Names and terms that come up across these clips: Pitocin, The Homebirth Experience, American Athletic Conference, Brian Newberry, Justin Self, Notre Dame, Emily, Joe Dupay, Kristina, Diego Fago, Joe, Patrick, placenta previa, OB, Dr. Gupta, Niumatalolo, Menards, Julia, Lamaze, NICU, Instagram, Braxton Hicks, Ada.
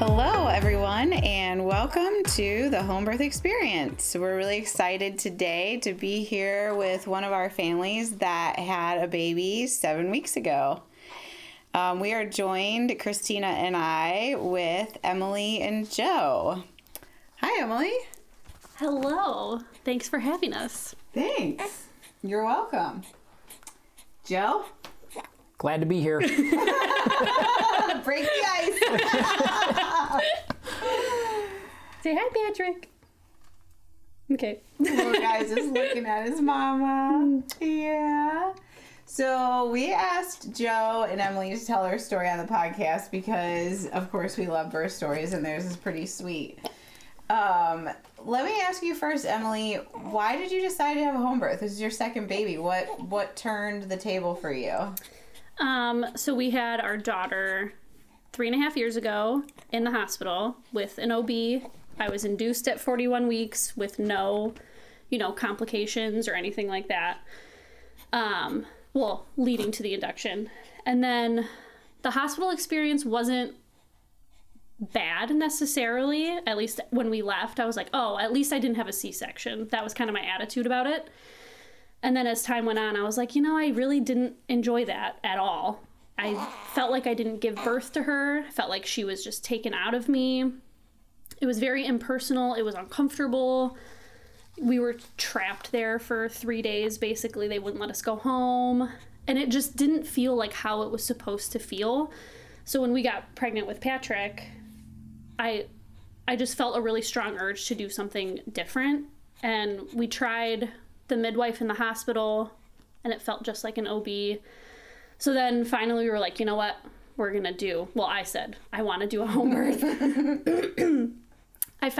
Hello, everyone, and welcome to the Home Birth Experience. We're really excited today to be here with one of our families that had a baby 7 weeks ago. We are joined, Kristina and I, with Emily and Joe. Hi, Emily. Hello. Thanks for having us. Thanks. You're welcome. Joe? Glad to be here. Break the ice. Say hi, Patrick. Okay. Poor guy's just looking at his mama. Yeah. So we asked Joe and Emily to tell her story on the podcast because, of course, we love birth stories, and theirs is pretty sweet. Let me ask you first, Emily, why did you decide to have a home birth? This is your second baby. What turned the table for you? So we had our daughter 3.5 years ago in the hospital with an OB. I was induced at 41 weeks with no, complications or anything like that. Leading to the induction. And then the hospital experience wasn't bad necessarily. At least when we left, I was like, oh, at least I didn't have a C-section. That was kind of my attitude about it. And then as time went on, I was like, I really didn't enjoy that at all. I felt like I didn't give birth to her. I felt like she was just taken out of me. It was very impersonal. It was uncomfortable. We were trapped there for 3 days. Basically, they wouldn't let us go home. And it just didn't feel like how it was supposed to feel. So when we got pregnant with Patrick, I just felt a really strong urge to do something different. And we tried the midwife in the hospital, and it felt just like an OB. So then finally we were like, what? We're going to do. Well, I said, I want to do a home birth. I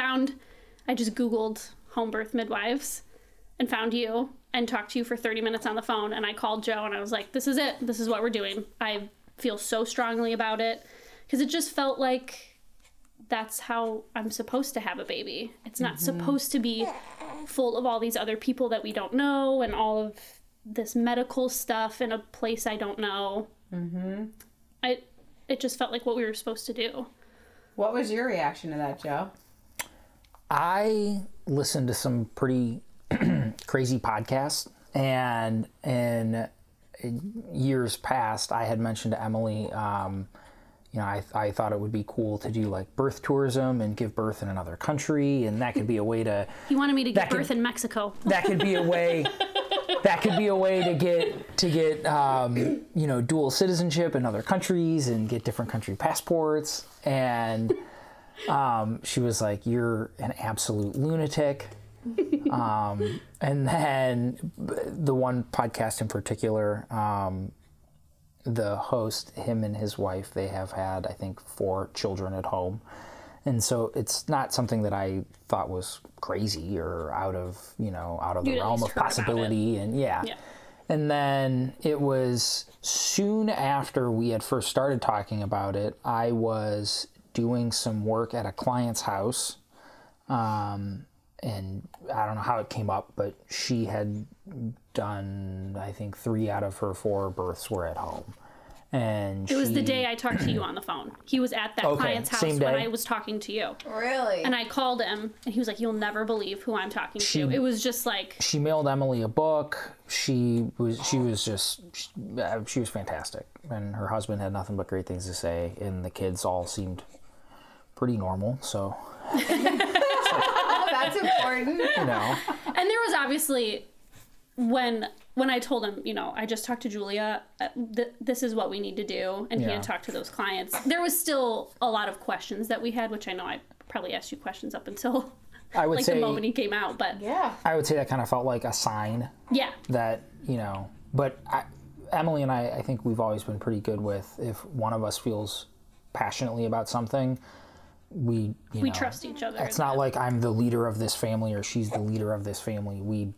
just Googled home birth midwives and found you and talked to you for 30 minutes on the phone. And I called Joe and I was like, this is it. This is what we're doing. I feel so strongly about it because it just felt like that's how I'm supposed to have a baby. It's not supposed to be full of all these other people that we don't know and all of this medical stuff in a place I don't know. It just felt like what we were supposed to do. What was your reaction to that, Joe? I listened to some pretty crazy podcasts, and in years past, I had mentioned to Emily, I thought it would be cool to do like birth tourism and give birth in another country, and that could be a way to. He wanted me to give birth in Mexico. That could be a way. That could be a way to get dual citizenship in other countries and get different country passports. And she was like, "You're an absolute lunatic." And then the one podcast in particular, the host, him and his wife, they have had, I think, 4 children at home. And so it's not something that I thought was crazy or out of the realm of possibility. And yeah. And then it was soon after we had first started talking about it, I was doing some work at a client's house. And I don't know how it came up, but she had done, I think, 3 out of her 4 births were at home. And it was the day I talked to you on the phone. He was at that client's house when I was talking to you. Really? And I called him, and he was like, you'll never believe who I'm talking to. It was just like... She mailed Emily a book. She was fantastic. And her husband had nothing but great things to say, and the kids all seemed pretty normal, so... That's important. And there was obviously, when I told him, I just talked to Julia, this is what we need to do, and he had talked to those clients, there was still a lot of questions that we had, which I know I probably asked you questions up until the moment he came out, but... Yeah. I would say that kind of felt like a sign. Yeah. That, but Emily and I think we've always been pretty good with, if one of us feels passionately about something... We trust each other. It's not like I'm the leader of this family or she's the leader of this family. We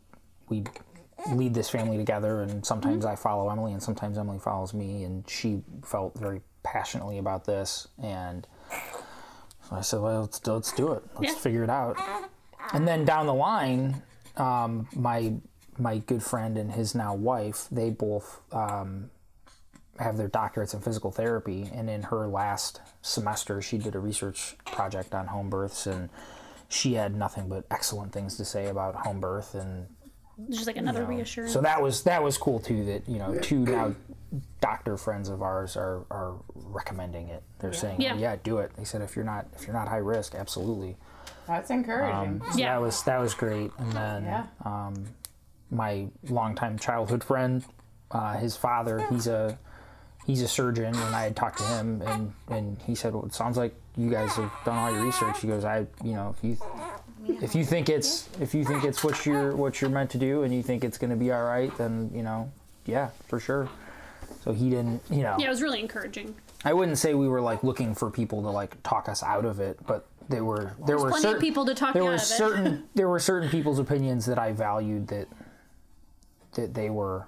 lead this family together, and sometimes I follow Emily and sometimes Emily follows me, and she felt very passionately about this, and so I said, well, let's do it. Let's figure it out. And then down the line, my good friend and his now wife, they both have their doctorates in physical therapy, and in her last semester she did a research project on home births, and she had nothing but excellent things to say about home birth. And just like another reassurance. So that was cool too, that two now doctor friends of ours are recommending it. They're saying, do it. They said if you're not high risk, absolutely. That's encouraging. That was great. And then my longtime childhood friend, his father, he's a surgeon, and I had talked to him, and he said, well, it sounds like you guys have done all your research. He goes, if you think it's what you're meant to do, and you think it's going to be all right, then for sure. So he didn't, Yeah, it was really encouraging. I wouldn't say we were looking for people to talk us out of it, but there were certain people's opinions that I valued that they were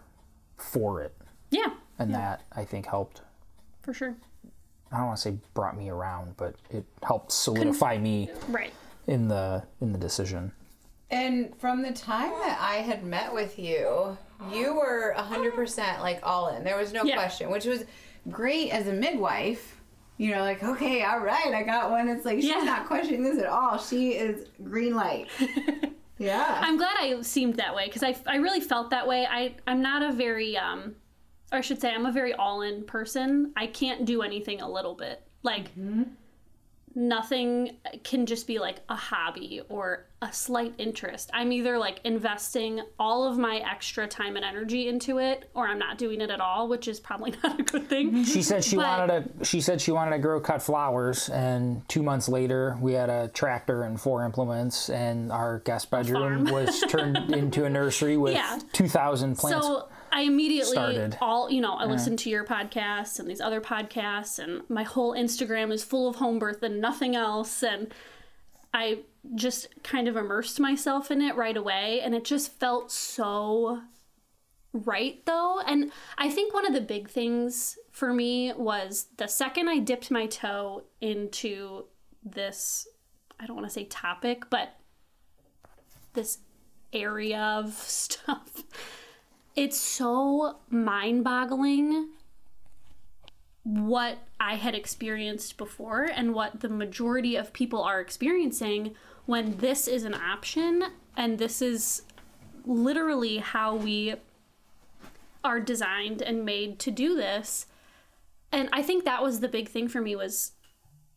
for it. Yeah. And that, I think, helped. For sure. I don't want to say brought me around, but it helped solidify me in the decision. And from the time that I had met with you, you were 100% all in. There was no question, which was great as a midwife. Okay, all right, I got one. It's she's not questioning this at all. She is green light. Yeah. I'm glad I seemed that way, because I really felt that way. I'm not a very... or I should say, I'm a very all-in person. I can't do anything a little bit. Nothing can just be a hobby or a slight interest. I'm either investing all of my extra time and energy into it, or I'm not doing it at all, which is probably not a good thing. She said she wanted to grow cut flowers, and 2 months later we had a tractor and 4 implements, and our guest bedroom was turned into a nursery with 2,000 plants. So I immediately started. I listened to your podcasts and these other podcasts, and my whole Instagram is full of home birth and nothing else. And I just kind of immersed myself in it right away. And it just felt so right, though. And I think one of the big things for me was the second I dipped my toe into this, I don't want to say topic, but this area of stuff, it's so mind-boggling what I had experienced before and what the majority of people are experiencing when this is an option, and this is literally how we are designed and made to do this. And I think that was the big thing for me, was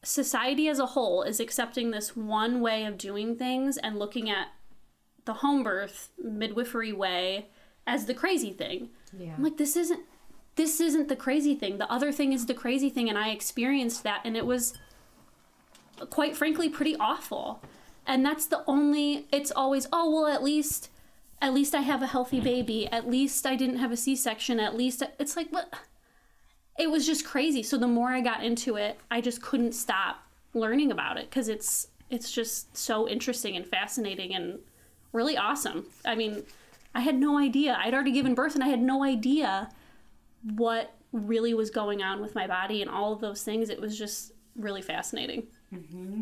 society as a whole is accepting this one way of doing things and looking at the home birth, midwifery way as the crazy thing. Yeah. I'm like, this isn't the crazy thing. The other thing is the crazy thing, and I experienced that, and it was, quite frankly, pretty awful. And that's the only, it's always, oh, well, at least I have a healthy baby. At least I didn't have a C-section. At least, it's what? It was just crazy. So the more I got into it, I just couldn't stop learning about it, because it's just so interesting and fascinating and really awesome. I mean, I had no idea. I'd already given birth, and I had no idea what really was going on with my body and all of those things. It was just really fascinating. Mm-hmm.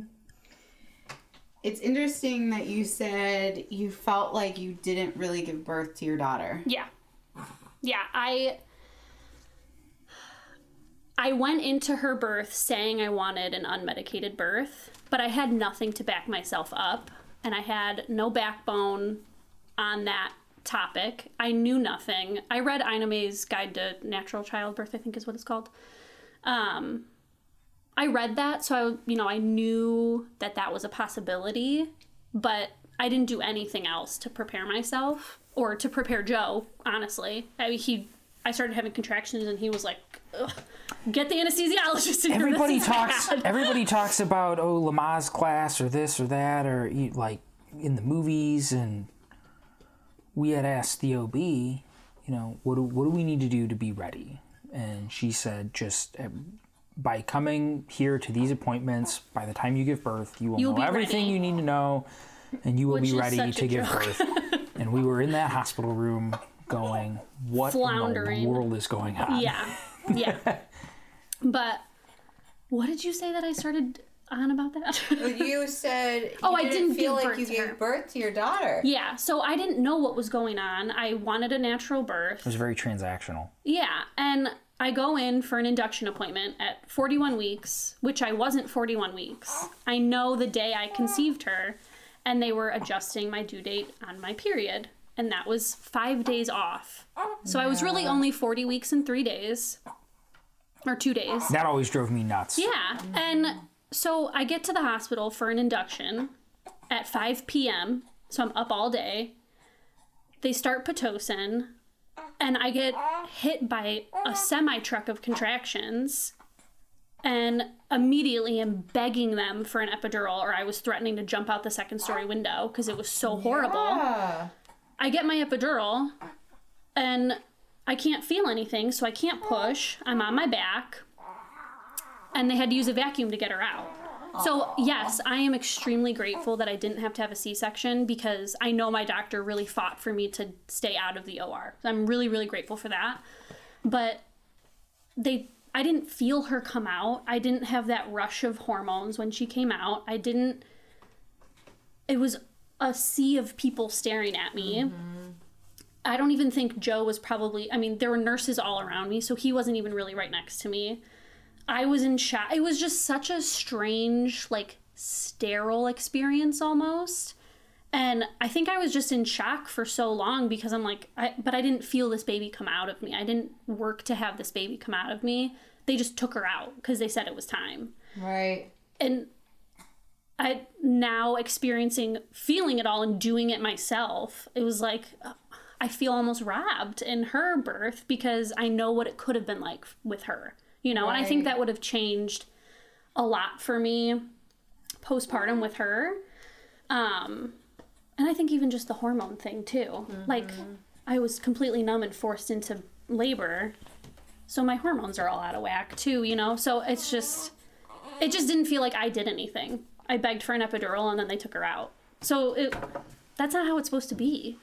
It's interesting that you said you felt like you didn't really give birth to your daughter. Yeah. Yeah, I went into her birth saying I wanted an unmedicated birth, but I had nothing to back myself up, and I had no backbone on that topic. I knew nothing. I read Ina May's Guide to Natural Childbirth, I think is what it's called. I read that, so I knew that was a possibility, but I didn't do anything else to prepare myself or to prepare Joe, honestly. I mean, I started having contractions, and he was like, ugh, get the anesthesiologist in here. Everybody talks about, oh, Lamaze class or this or that, or in the movies, and we had asked the OB, what do we need to do to be ready? And she said, just by coming here to these appointments, by the time you give birth, you'll know everything ready. You need to know, and you will be ready to give birth. And we were in that hospital room going, what in the world is going on? Yeah. But what did you say that I started on about that? You said you didn't feel like you gave birth to your daughter. Yeah, so I didn't know what was going on. I wanted a natural birth. It was very transactional. Yeah, and I go in for an induction appointment at 41 weeks, which I wasn't 41 weeks. I know the day I conceived her, and they were adjusting my due date on my period, and that was 5 days off. So I was really only 40 weeks and 3 days, or 2 days. That always drove me nuts. Yeah, and so I get to the hospital for an induction at 5 p.m., so I'm up all day. They start Pitocin, and I get hit by a semi-truck of contractions, and immediately am begging them for an epidural, or I was threatening to jump out the second-story window because it was so horrible. Yeah. I get my epidural, and I can't feel anything, so I can't push. I'm on my back, and they had to use a vacuum to get her out. So, yes, I am extremely grateful that I didn't have to have a C-section because I know my doctor really fought for me to stay out of the OR. So I'm really, really grateful for that. But I didn't feel her come out. I didn't have that rush of hormones when she came out. It was a sea of people staring at me. Mm-hmm. I don't even think Joe was there were nurses all around me, so he wasn't even really right next to me. I was in shock. It was just such a strange, sterile experience almost. And I think I was just in shock for so long because but I didn't feel this baby come out of me. I didn't work to have this baby come out of me. They just took her out because they said it was time. Right. And I now feeling it all and doing it myself, it was I feel almost robbed in her birth because I know what it could have been like with her. Right. And I think that would have changed a lot for me postpartum with her. And I think even just the hormone thing, too. Mm-hmm. I was completely numb and forced into labor. So my hormones are all out of whack, too, So it just didn't feel like I did anything. I begged for an epidural, and then they took her out. So that's not how it's supposed to be.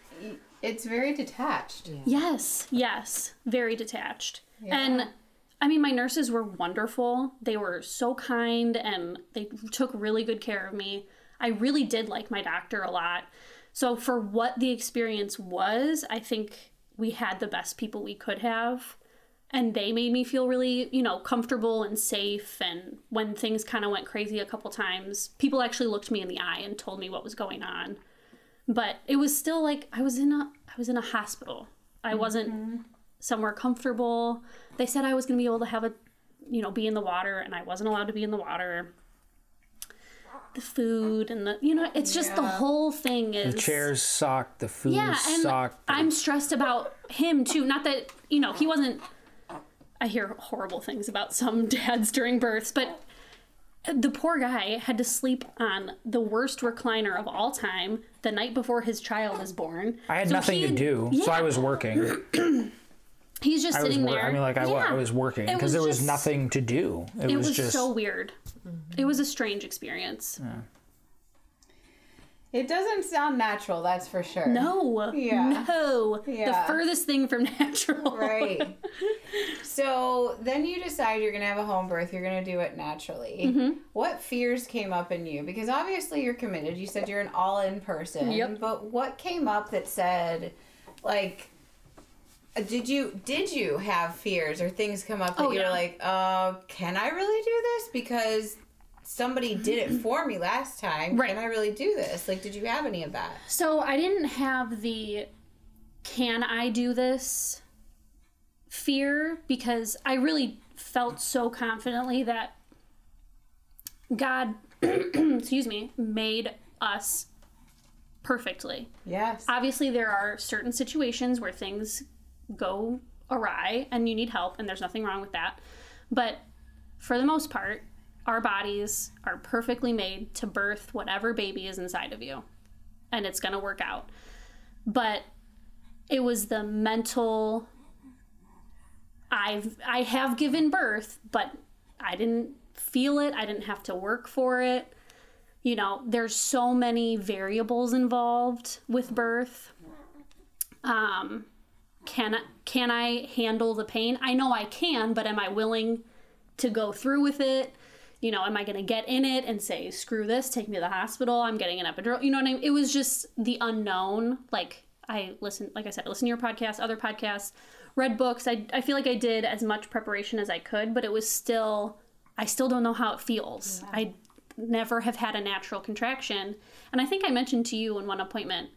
It's very detached. Yeah. Yes. Very detached. Yeah. And my nurses were wonderful. They were so kind, and they took really good care of me. I really did like my doctor a lot. So for what the experience was, I think we had the best people we could have. And they made me feel really, comfortable and safe. And when things kind of went crazy a couple times, people actually looked me in the eye and told me what was going on. But it was still I was in a hospital. I wasn't... Mm-hmm. Somewhere comfortable. They said I was going to be able to have be in the water, and I wasn't allowed to be in the water. The food and it's just the whole thing is... The chairs sucked, the food sucked. I'm stressed about him too. Not that, he wasn't... I hear horrible things about some dads during births, but the poor guy had to sleep on the worst recliner of all time the night before his child was born. I had nothing to do, so I was working. He's just sitting there. I was working because there was nothing to do. It was just so weird. Mm-hmm. It was a strange experience. Yeah. It doesn't sound natural, that's for sure. No. Yeah. No. Yeah. The furthest thing from natural. Right. So then you decide you're going to have a home birth. You're going to do it naturally. Mm-hmm. What fears came up in you? Because obviously you're committed. You said you're an all-in person. Yep. But what came up that said, Did you have fears or things come up that you were can I really do this? Because somebody did it for me last time. Right. Can I really do this? Did you have any of that? So I didn't have the can I do this fear because I really felt so confidently that God, made us perfectly. Yes. Obviously, there are certain situations where things go awry and you need help, and there's nothing wrong with that, but for the most part our bodies are perfectly made to birth whatever baby is inside of you, and it's going to work out. But it was the mental, I have given birth, but I didn't feel it, I didn't have to work for it. There's so many variables involved with birth. Can I handle the pain? I know I can, but am I willing to go through with it? Am I going to get in it and say, screw this, take me to the hospital, I'm getting an epidural? You know what I mean? It was just the unknown. I listened to your podcast, other podcasts, read books. I feel like I did as much preparation as I could, but it was still, I still don't know how it feels. Yeah. I never have had a natural contraction. And I think I mentioned to you in one appointment,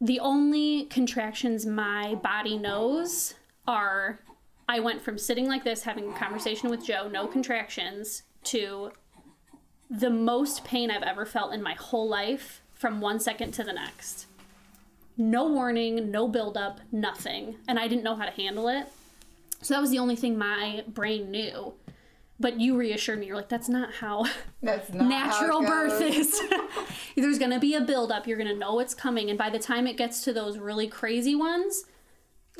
the only contractions my body knows are, I went from sitting like this, having a conversation with Joe, no contractions, to the most pain I've ever felt in my whole life from 1 second to the next. No warning, no buildup, nothing. And I didn't know how to handle it. So that was the only thing my brain knew. But you reassured me. You're like, that's not natural how it goes. Birth is. There's going to be a buildup. You're going to know it's coming. And by the time it gets to those really crazy ones,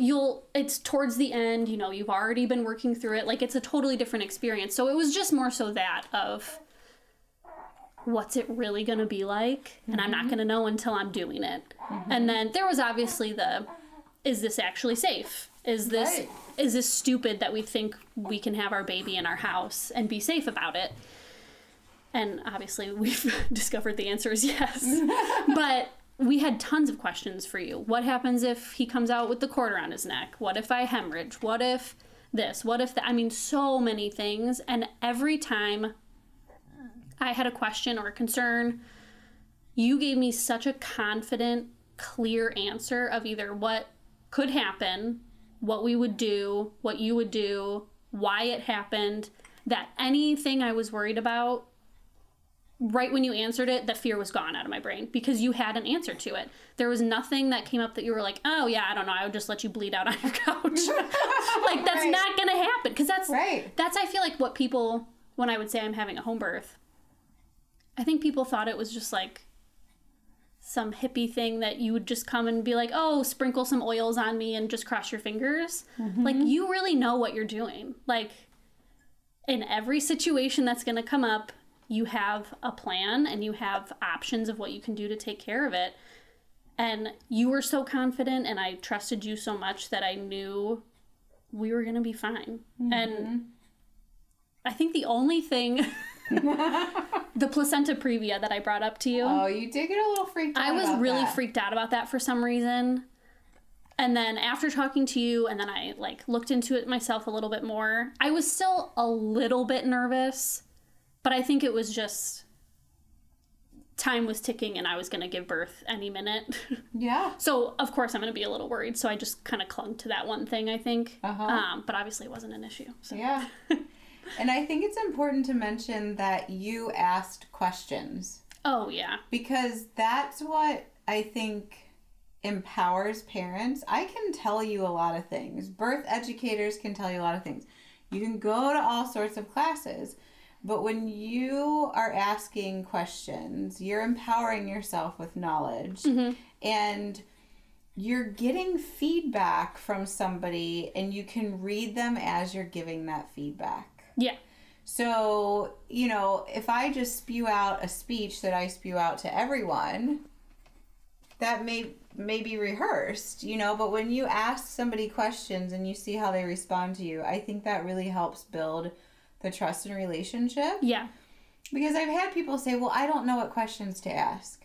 it's towards the end, you know, you've already been working through it. Like, it's a totally different experience. So it was just more so that of, what's it really going to be like? Mm-hmm. And I'm not going to know until I'm doing it. Mm-hmm. And then there was obviously is this actually safe? Is this stupid that we think we can have our baby in our house and be safe about it? And obviously we've discovered the answer is yes. But we had tons of questions for you. What happens if he comes out with the cord around his neck? What if I hemorrhage? What if this? What if that? I mean, so many things. And every time I had a question or a concern, you gave me such a confident, clear answer of either what could happen, what we would do, what you would do, why it happened, that anything I was worried about, right when you answered it, the fear was gone out of my brain because you had an answer to it. There was nothing that came up that you were like, oh, yeah, I don't know, I would just let you bleed out on your couch. Like, that's right. Not going to happen. Because that's, right. That's, I feel like, what people, when I would say I'm having a home birth, I think people thought it was just like some hippie thing that you would just come and be like, oh, sprinkle some oils on me and just cross your fingers. Mm-hmm. Like, you really know what you're doing. Like, in every situation that's going to come up, you have a plan and you have options of what you can do to take care of it. And you were so confident and I trusted you so much that I knew we were going to be fine. Mm-hmm. And I think the only thing... the placenta previa that I brought up to you. Oh, you did get a little freaked out. I was really freaked out about that for some reason. And then after talking to you, and then I looked into it myself a little bit more. I was still a little bit nervous, but I think it was just time was ticking and I was going to give birth any minute. Yeah. So, of course, I'm going to be a little worried. So I just kind of clung to that one thing, I think. Uh-huh. But obviously it wasn't an issue. So. Yeah. And I think it's important to mention that you asked questions. Oh, yeah. Because that's what I think empowers parents. I can tell you a lot of things. Birth educators can tell you a lot of things. You can go to all sorts of classes. But when you are asking questions, you're empowering yourself with knowledge. Mm-hmm. And you're getting feedback from somebody, and you can read them as you're giving that feedback. Yeah. So, you know, if I just spew out a speech that I spew out to everyone, that may be rehearsed, you know, but when you ask somebody questions and you see how they respond to you, I think that really helps build the trust and relationship. Yeah. Because I've had people say, well, I don't know what questions to ask.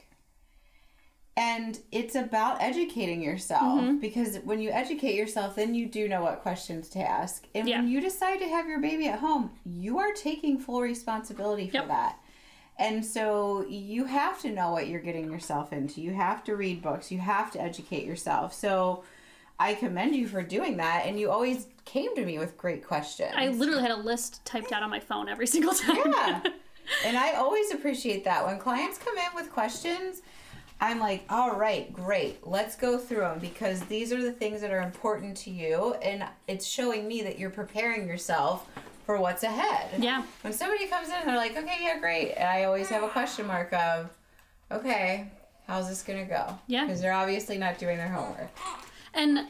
And it's about educating yourself, mm-hmm. because when you educate yourself, then you do know what questions to ask. And yeah. when you decide to have your baby at home, you are taking full responsibility for yep. that. And so you have to know what you're getting yourself into. You have to read books. You have to educate yourself. So I commend you for doing that. And you always came to me with great questions. I literally had a list typed out on my phone every single time. Yeah. And I always appreciate that. When clients come in with questions, I'm like, all right, great. Let's go through them because these are the things that are important to you. And it's showing me that you're preparing yourself for what's ahead. Yeah. When somebody comes in, they're like, okay, yeah, great. And I always have a question mark of, okay, how's this going to go? Yeah. Because they're obviously not doing their homework. And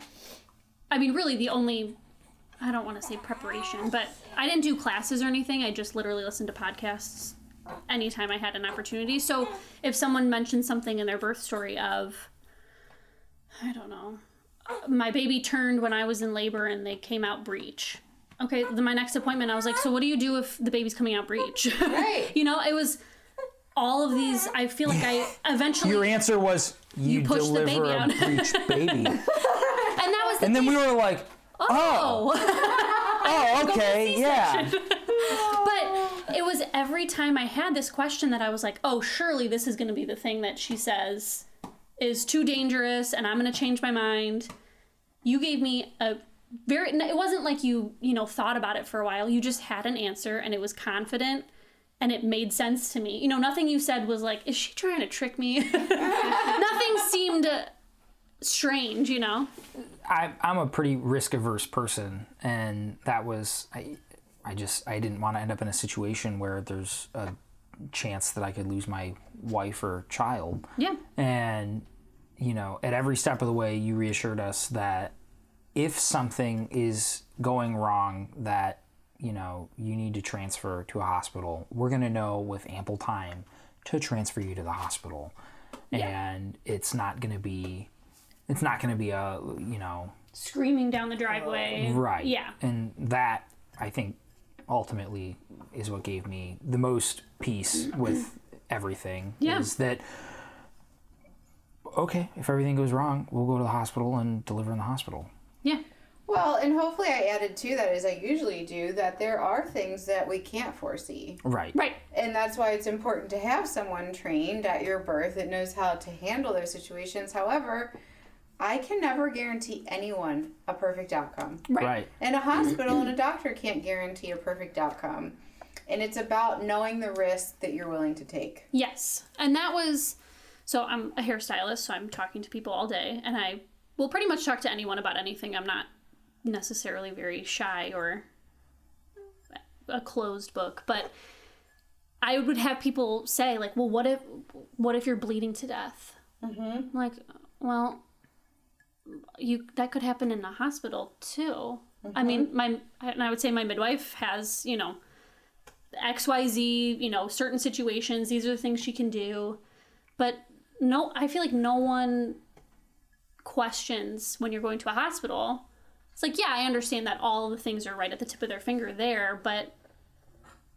I mean, really the only, I don't want to say preparation, but I didn't do classes or anything. I just literally listened to podcasts anytime I had an opportunity. So if someone mentioned something in their birth story of, I don't know, my baby turned when I was in labor and they came out breech. Okay, my next appointment, I was like, so what do you do if the baby's coming out breech? Right. You know, it was all of these. I feel like I eventually... Your answer was, you push the baby out. A breech baby. And that was And then we were like, oh, okay, yeah. But it was every time I had this question that I was like, oh, surely this is going to be the thing that she says is too dangerous and I'm going to change my mind. You gave me a very, it wasn't like you thought about it for a while. You just had an answer and it was confident and it made sense to me. You know, nothing you said was like, is she trying to trick me? Nothing seemed strange, you know? I'm a pretty risk-averse person, and that was, I didn't want to end up in a situation where there's a chance that I could lose my wife or child. Yeah. And, you know, at every step of the way, you reassured us that if something is going wrong that, you know, you need to transfer to a hospital, we're going to know with ample time to transfer you to the hospital. Yeah. And it's not going to be a, you know... Screaming down the driveway. Right. Yeah. And that, I think, ultimately is what gave me the most peace with everything. Yeah. Is that, okay, if everything goes wrong, we'll go to the hospital and deliver in the hospital. Yeah. Well, and hopefully I added to that, as I usually do, that there are things that we can't foresee. Right. Right. And that's why it's important to have someone trained at your birth that knows how to handle those situations. However... I can never guarantee anyone a perfect outcome. Right. And a hospital and a doctor can't guarantee a perfect outcome. And it's about knowing the risk that you're willing to take. Yes. And that was... So I'm a hairstylist, so I'm talking to people all day. And I will pretty much talk to anyone about anything. I'm not necessarily very shy or a closed book. But I would have people say, like, well, what if you're bleeding to death? Mm-hmm. Like, well... that could happen in the hospital too. Mm-hmm. I mean, I would say my midwife has, you know, XYZ, you know, certain situations. These are the things she can do, but no, I feel like no one questions when you're going to a hospital. It's like, yeah, I understand that all the things are right at the tip of their finger there, but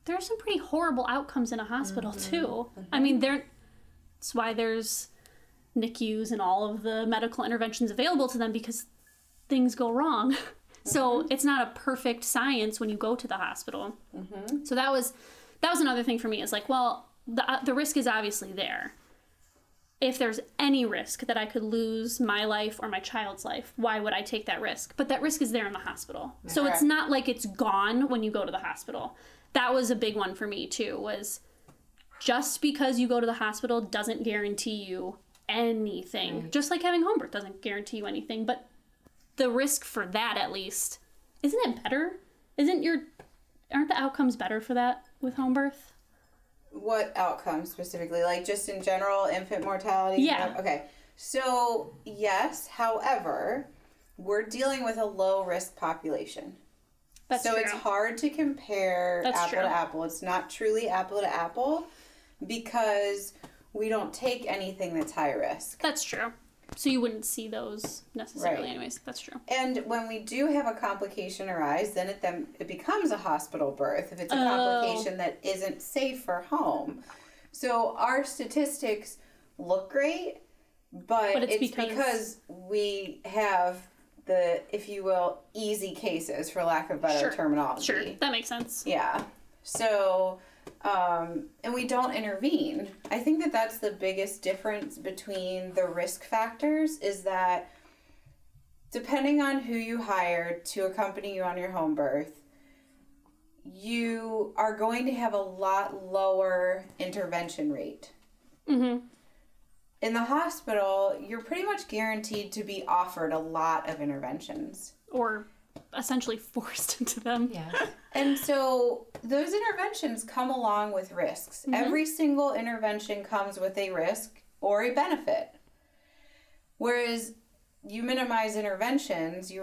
there are some pretty horrible outcomes in a hospital mm-hmm. too. Mm-hmm. I mean, that's why there's NICUs and all of the medical interventions available to them, because things go wrong. Mm-hmm. So it's not a perfect science when you go to the hospital. Mm-hmm. So that was another thing for me. It's like, well, the risk is obviously there. If there's any risk that I could lose my life or my child's life, why would I take that risk? But that risk is there in the hospital. Mm-hmm. So it's not like it's gone when you go to the hospital. That was a big one for me too, was just because you go to the hospital doesn't guarantee you anything. Right. Just like having home birth doesn't guarantee you anything, but the risk for that, at least, isn't it better? Aren't the outcomes better for that with home birth? What outcomes specifically? Like just in general, infant mortality? Yeah. Okay. So yes, however, we're dealing with a low risk population. That's so true. It's hard to compare to apple. It's not truly apple to apple because we don't take anything that's high risk. That's true. So you wouldn't see those necessarily anyways. That's true. And when we do have a complication arise, then it becomes a hospital birth if it's a complication that isn't safe for home. So our statistics look great, but it's because we have the, if you will, easy cases, for lack of better terminology. Sure, that makes sense. Yeah. So... and we don't intervene. I think that that's the biggest difference between the risk factors, is that depending on who you hire to accompany you on your home birth, you are going to have a lot lower intervention rate. Mm-hmm. In the hospital, you're pretty much guaranteed to be offered a lot of interventions. Or... essentially forced into them. Yeah. And so those interventions come along with risks. Mm-hmm. Every single intervention comes with a risk or a benefit. Whereas you minimize interventions, you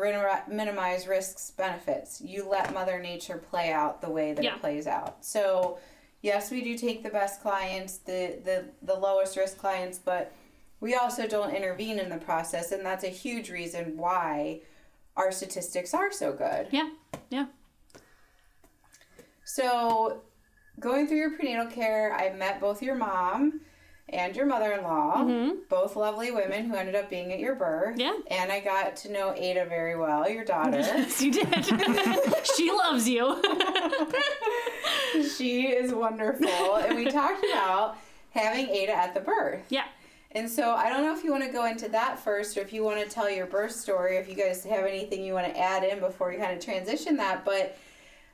minimize risks, benefits. You let Mother Nature play out the way that it plays out. So yes, we do take the best clients, the lowest risk clients, but we also don't intervene in the process. And that's a huge reason why our statistics are so good. Yeah, yeah. So going through your prenatal care, I met both your mom and your mother-in-law, mm-hmm. both lovely women who ended up being at your birth. Yeah. And I got to know Ada very well, your daughter. Yes, you did. She loves you. She is wonderful. And we talked about having Ada at the birth. Yeah. And so I don't know if you want to go into that first or if you want to tell your birth story, if you guys have anything you want to add in before we kind of transition that. But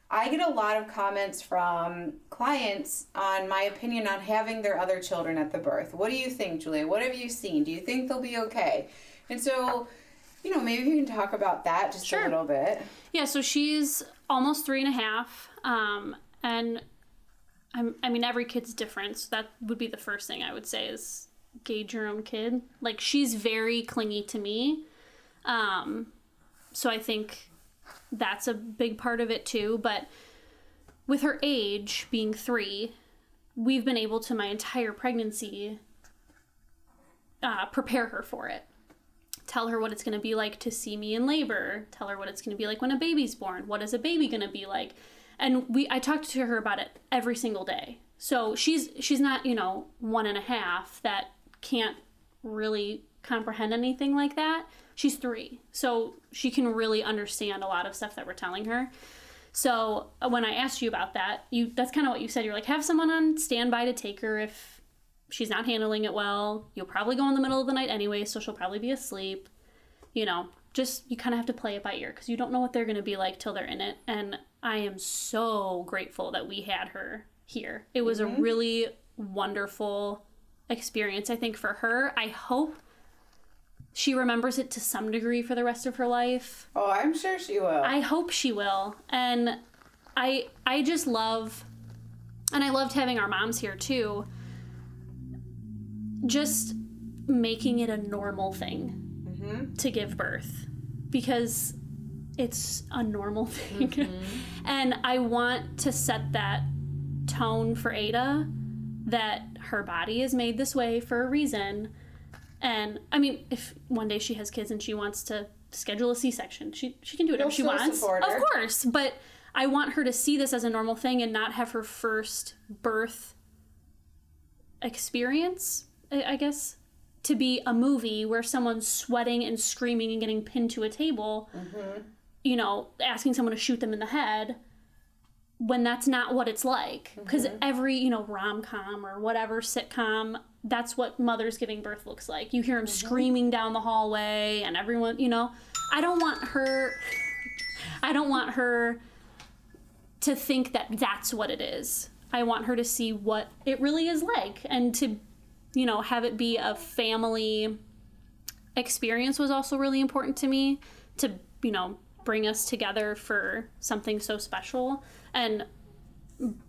I get a lot of comments from clients on my opinion on having their other children at the birth. What do you think, Julia? What have you seen? Do you think they'll be okay? And so, you know, maybe you can talk about that just sure. a little bit. Yeah, so she's almost 3.5. And I mean, every kid's different. So that would be the first thing I would say is gauge your own kid. Like, she's very clingy to me. So I think that's a big part of it too, but with her age being 3, we've been able to my entire pregnancy prepare her for it, tell her what it's going to be like to see me in labor, tell her what it's going to be like when a baby's born, what is a baby going to be like, and I talked to her about it every single day. So she's not, you know, 1.5 that can't really comprehend anything like that. She's 3, so she can really understand a lot of stuff that we're telling her. So when I asked you about that, that's kind of what you said. You're like, have someone on standby to take her if she's not handling it well. You'll probably go in the middle of the night anyway, so she'll probably be asleep. You know, just you kind of have to play it by ear because you don't know what they're going to be like till they're in it. And I am so grateful that we had her here. It was mm-hmm. a really wonderful experience, I think, for her. I hope she remembers it to some degree for the rest of her life. Oh, I'm sure she will. I hope she will. And I just love, and I loved having our moms here too, just making it a normal thing mm-hmm. to give birth, because it's a normal thing. Mm-hmm. And I want to set that tone for Ada that her body is made this way for a reason. And, I mean, if one day she has kids and she wants to schedule a C-section, she can do whatever she wants. Of course. But I want her to see this as a normal thing and not have her first birth experience, I guess, to be a movie where someone's sweating and screaming and getting pinned to a table, mm-hmm. you know, asking someone to shoot them in the head, when that's not what it's like. Because mm-hmm. every, you know, rom-com or whatever sitcom, that's what mothers giving birth looks like. You hear them mm-hmm. screaming down the hallway and everyone, you know, I don't want her to think that that's what it is. I want her to see what it really is like, and to, you know, have it be a family experience was also really important to me, to, you know, bring us together for something so special. And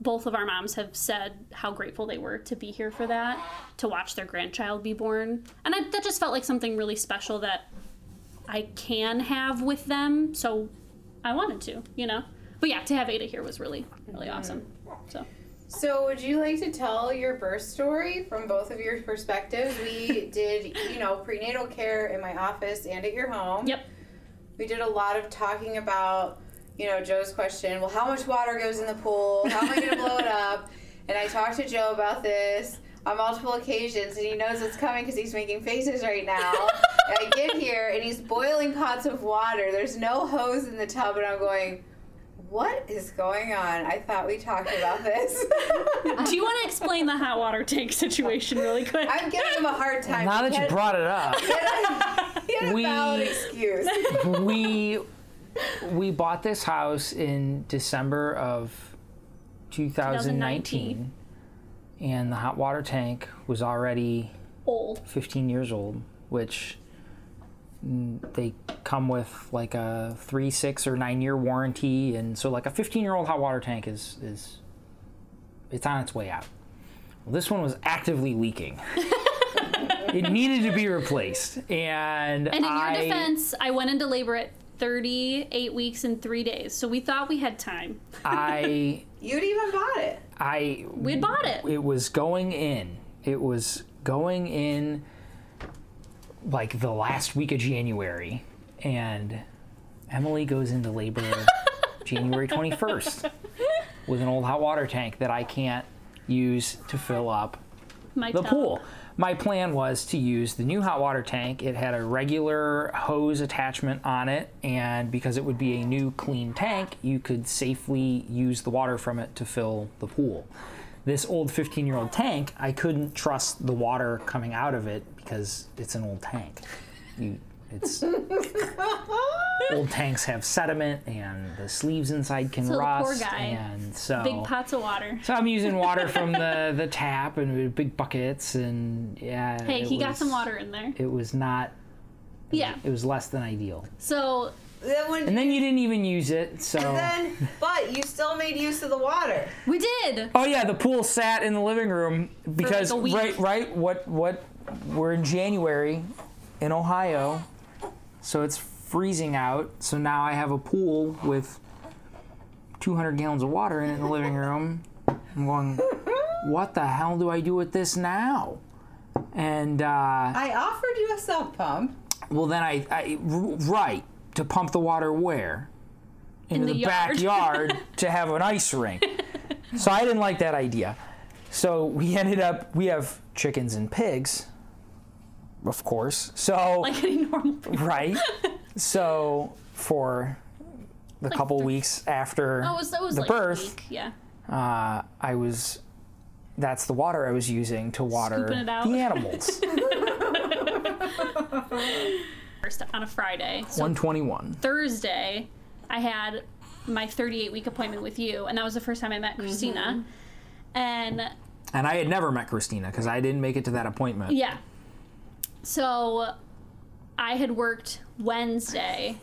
both of our moms have said how grateful they were to be here for that, to watch their grandchild be born. And that just felt like something really special that I can have with them. So I wanted to, you know. But yeah, to have Ada here was really, really mm-hmm. awesome. So would you like to tell your birth story from both of your perspectives? We did, you know, prenatal care in my office and at your home. Yep. We did a lot of talking about, you know, Joe's question, well, how much water goes in the pool? How am I going to blow it up? And I talked to Joe about this on multiple occasions, and he knows what's coming because he's making faces right now. And I get here, and he's boiling pots of water. There's no hose in the tub, and I'm going, what is going on? I thought we talked about this. Do you want to explain the hot water tank situation really quick? I'm giving him a hard time. Now that you brought it up. He had a valid excuse. We bought this house in December of 2019, and the hot water tank was already old, 15 years old, which they come with like a 3, 6, or 9 year warranty. And so like a 15-year-old hot water tank is it's on its way out. Well, this one was actively leaking. It needed to be replaced. And in your defense, I went into labor at 38 weeks and 3 days. So we thought we had time. You'd even bought it. We'd bought it. It was going in like the last week of January, and Emily goes into labor January 21st with an old hot water tank that I can't use to fill up the pool. My plan was to use the new hot water tank. It had a regular hose attachment on it, and because it would be a new clean tank, you could safely use the water from it to fill the pool. This old 15-year-old tank, I couldn't trust the water coming out of it because it's an old tank. Old tanks have sediment, and the sleeves inside can rust. The poor guy. And so big pots of water. So I'm using water from the tap and big buckets, and yeah. Hey, he got some water in there. It was not. Yeah. It was less than ideal. So. Then you didn't even use it, so. But you still made use of the water. We did. Oh yeah, the pool sat in the living room because for like a week. Right. What? We're in January, in Ohio. So it's freezing out, so now I have a pool with 200 gallons of water in it in the living room. I'm going, what the hell do I do with this now? And I offered you a sump pump. Well, then I to pump the water where? Into the backyard to have an ice rink. So I didn't like that idea. So we have chickens and pigs. Of course. So like any normal person. Right. So for the couple weeks after the birth, I was that's the water I was using to water the animals. First on a Friday. So 121. Thursday, I had my 38-week appointment with you, and that was the first time I met Kristina. Mm-hmm. And I had never met Kristina because I didn't make it to that appointment. Yeah. So I had worked Wednesday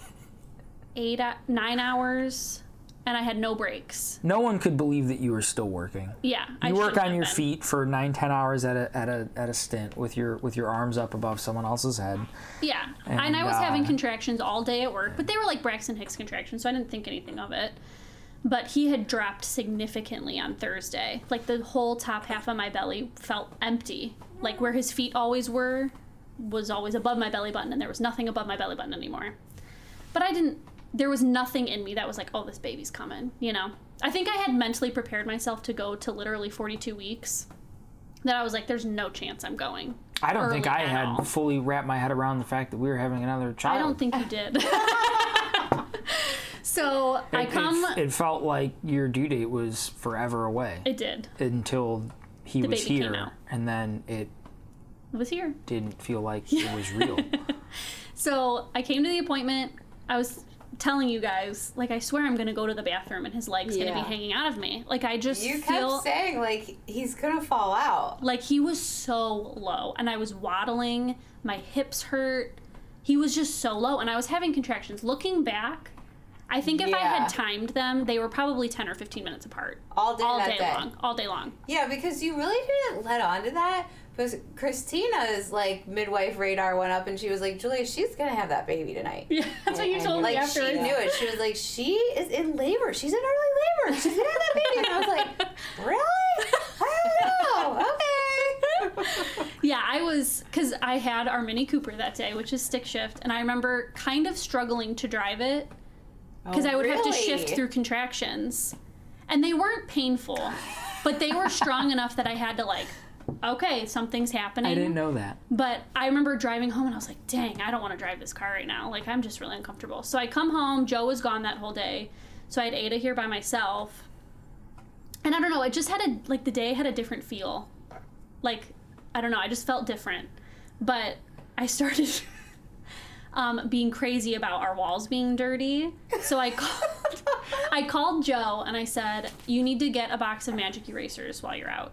9 hours, and I had no breaks. No one could believe that you were still working. Yeah, I work on your feet for 9-10 hours at a stint with your arms up above someone else's head. Yeah, and I was having contractions all day at work, but they were like Braxton Hicks contractions, so I didn't think anything of it. But he had dropped significantly on Thursday. Like the whole top half of my belly felt empty, like where his feet always were. Was always above my belly button, and there was nothing above my belly button anymore. But there was nothing in me that was like, oh, this baby's coming, you know? I think I had mentally prepared myself to go to literally 42 weeks that I was like, there's no chance I'm going. I don't think I had all. Fully wrapped my head around the fact that we were having another child. I don't think you did. So It felt like your due date was forever away. It did. Until he was here. And then it was here. Didn't feel like it was real. So I came to the appointment. I was telling you guys, like, I swear I'm going to go to the bathroom and his leg's going to be hanging out of me. Like, I just kept saying, like, he's going to fall out. Like, he was so low. And I was waddling. My hips hurt. He was just so low. And I was having contractions. Looking back, I think if I had timed them, they were probably 10 or 15 minutes apart. All day long. Yeah, because you really didn't let on to that. Because Kristina's, like, midwife radar went up, and she was like, Julia, she's going to have that baby tonight. Yeah, that's what you told me after. Like, she knew it. She was like, she is in labor. She's in early labor. She's going to have that baby. And I was like, really? I don't know. Okay. Yeah, I was, because I had our Mini Cooper that day, which is stick shift, and I remember kind of struggling to drive it because I would have to shift through contractions. And they weren't painful, but they were strong enough that I had to, like, okay, something's happening. I didn't know that. But I remember driving home, and I was like, dang, I don't want to drive this car right now. Like, I'm just really uncomfortable. So I come home. Joe was gone that whole day. So I had Ada here by myself. And I don't know. It just had the day had a different feel. Like, I don't know. I just felt different. But I started being crazy about our walls being dirty. So I called, Joe, and I said, you need to get a box of magic erasers while you're out.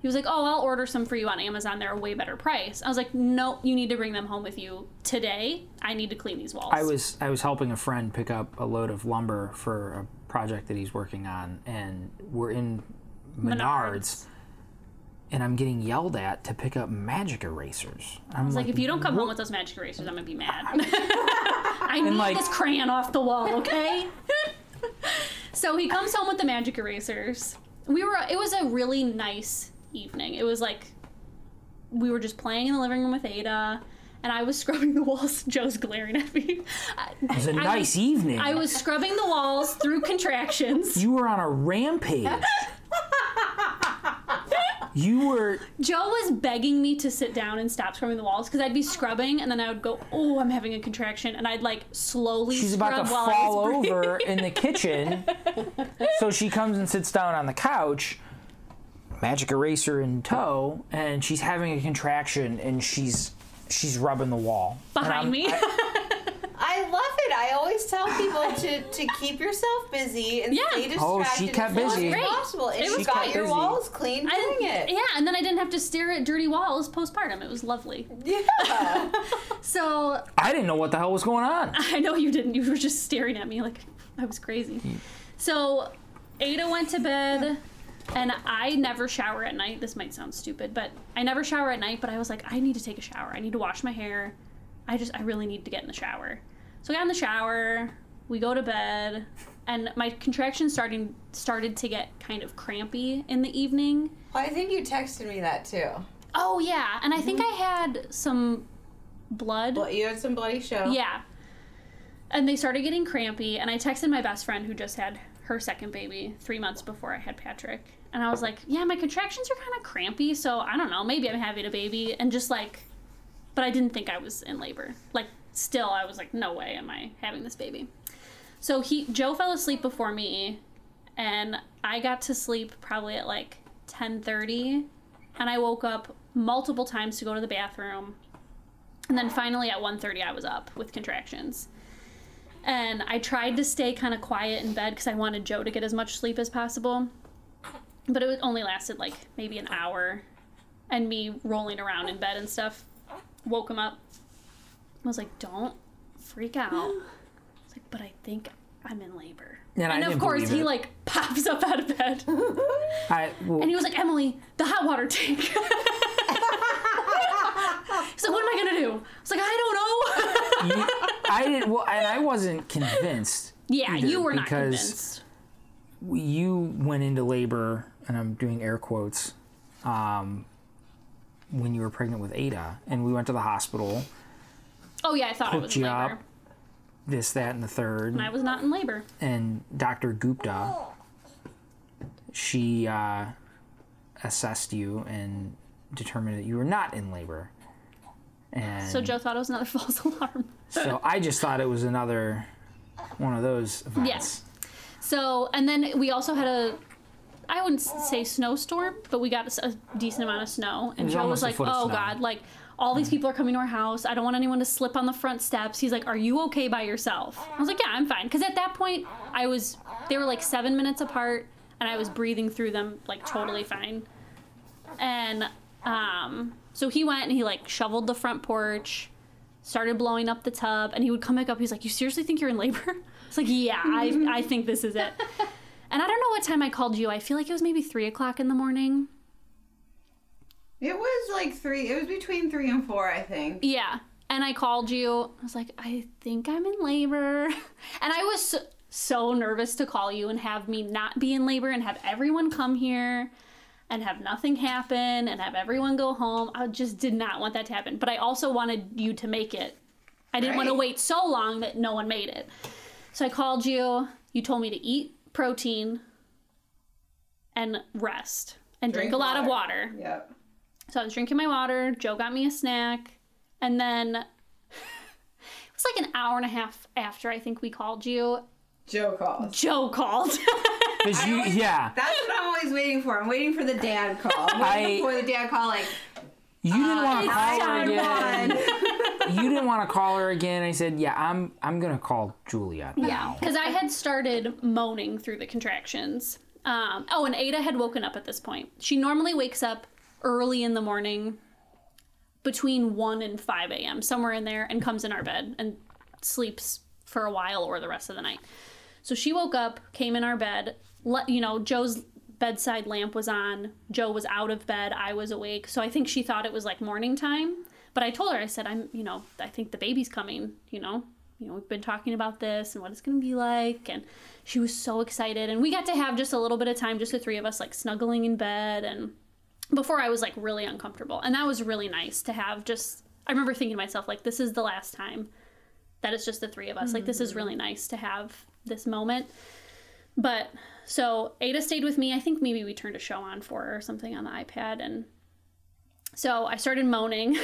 He was like, oh, I'll order some for you on Amazon. They're a way better price. I was like, no, you need to bring them home with you today. I need to clean these walls. I was helping a friend pick up a load of lumber for a project that he's working on, and we're in Menards. And I'm getting yelled at to pick up magic erasers. I was like, if you don't come home with those magic erasers, I'm going to be mad. I need this crayon off the wall, okay? So he comes home with the magic erasers. It was a really nice evening. It was like we were just playing in the living room with Ada, and I was scrubbing the walls. Joe's glaring at me. It was a nice evening. I was scrubbing the walls through contractions. You were on a rampage. You were... Joe was begging me to sit down and stop scrubbing the walls because I'd be scrubbing and then I would go, oh, I'm having a contraction. And I'd like slowly She's scrub about to while fall over in the kitchen. So she comes and sits down on the couch, magic eraser in tow, and she's having a contraction and she's rubbing the wall. Behind me. I love it. I always tell people to keep yourself busy and stay distracted. Oh, she kept busy. It was possible. And she got your walls clean doing it. Yeah, and then I didn't have to stare at dirty walls postpartum. It was lovely. Yeah. So I didn't know what the hell was going on. I know you didn't. You were just staring at me like I was crazy. So Ada went to bed. And I never shower at night. This might sound stupid, but I never shower at night. But I was like, I need to take a shower. I need to wash my hair. I really need to get in the shower. So I got in the shower. We go to bed. And my contractions started to get kind of crampy in the evening. Well, I think you texted me that, too. Oh, yeah. And I think I had some blood. Well, you had some bloody show. Yeah. And they started getting crampy. And I texted my best friend who just had her second baby 3 months before I had Patrick. And I was like, yeah, my contractions are kind of crampy, so I don't know, maybe I'm having a baby. And just like, but I didn't think I was in labor. Like, still, I was like, no way am I having this baby. So Joe fell asleep before me, and I got to sleep probably at like 10:30, and I woke up multiple times to go to the bathroom. And then finally at 1:30, I was up with contractions. And I tried to stay kind of quiet in bed because I wanted Joe to get as much sleep as possible. But it only lasted like maybe an hour. And me rolling around in bed and stuff woke him up. I was like, don't freak out. I was like, but I think I'm in labor. And of course, he like pops up out of bed. And he was like, Emily, the hot water tank. He's like, what am I going to do? I was like, I don't know. I wasn't convinced. Yeah, either, you were not convinced. You went into labor, and I'm doing air quotes, when you were pregnant with Ada, and we went to the hospital. Oh, yeah, I thought I was in labor. This, that, and the third. And I was not in labor. And Dr. Gupta, she assessed you and determined that you were not in labor. And so Joe thought it was another false alarm. So I just thought it was another one of those events. Yes. So, and then we also had I wouldn't say snowstorm, but we got a decent amount of snow. And Joe was like, oh, God, like, all these people are coming to our house. I don't want anyone to slip on the front steps. He's like, are you okay by yourself? I was like, yeah, I'm fine. Because at that point, they were like 7 minutes apart, and I was breathing through them, like, totally fine. And so he went and he like shoveled the front porch, started blowing up the tub, and he would come back up. He's like, you seriously think you're in labor? It's like, yeah, I think this is it. And I don't know what time I called you. I feel like it was maybe 3 o'clock in the morning. It was like three. It was between 3 and 4, I think. Yeah. And I called you. I was like, I think I'm in labor. And I was so nervous to call you and have me not be in labor and have everyone come here and have nothing happen, and have everyone go home. I just did not want that to happen. But I also wanted you to make it. I didn't want to wait so long that no one made it. So I called you. You told me to eat protein and rest and drink a lot of water. Yep. So I was drinking my water. Joe got me a snack. And then it was like an hour and a half after I think we called you. Joe called. That's what I'm always waiting for. I'm waiting for the dad call. Like, you didn't want to call her again. You didn't want to call her again. I said, yeah, I'm going to call Julia now. Because I had started moaning through the contractions. And Ada had woken up at this point. She normally wakes up early in the morning between 1 and 5 a.m., somewhere in there, and comes in our bed and sleeps for a while or the rest of the night. So she woke up, came in our bed, Joe's bedside lamp was on. Joe was out of bed. I was awake. So I think she thought it was like morning time. But I told her, I said, I think the baby's coming, we've been talking about this and what it's going to be like. And she was so excited. And we got to have just a little bit of time, just the three of us like snuggling in bed. And before I was like really uncomfortable. And that was really nice to have I remember thinking to myself, like, this is the last time that it's just the three of us. Mm-hmm. Like, this is really nice to have this moment. But so Ada stayed with me. I think maybe we turned a show on for her or something on the iPad. And so I started moaning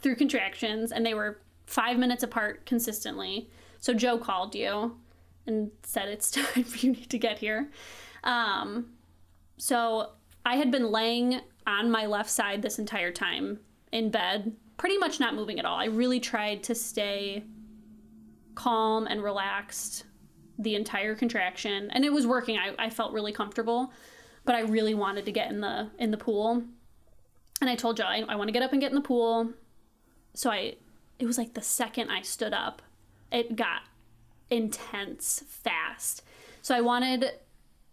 through contractions, and they were 5 minutes apart consistently. So Joe called you and said, it's time, you need to get here. So I had been laying on my left side this entire time in bed, pretty much not moving at all. I really tried to stay calm and relaxed the entire contraction, and it was working. I felt really comfortable, but I really wanted to get in the pool. And I told Joe, I want to get up and get in the pool. So it was like the second I stood up, it got intense fast. So I wanted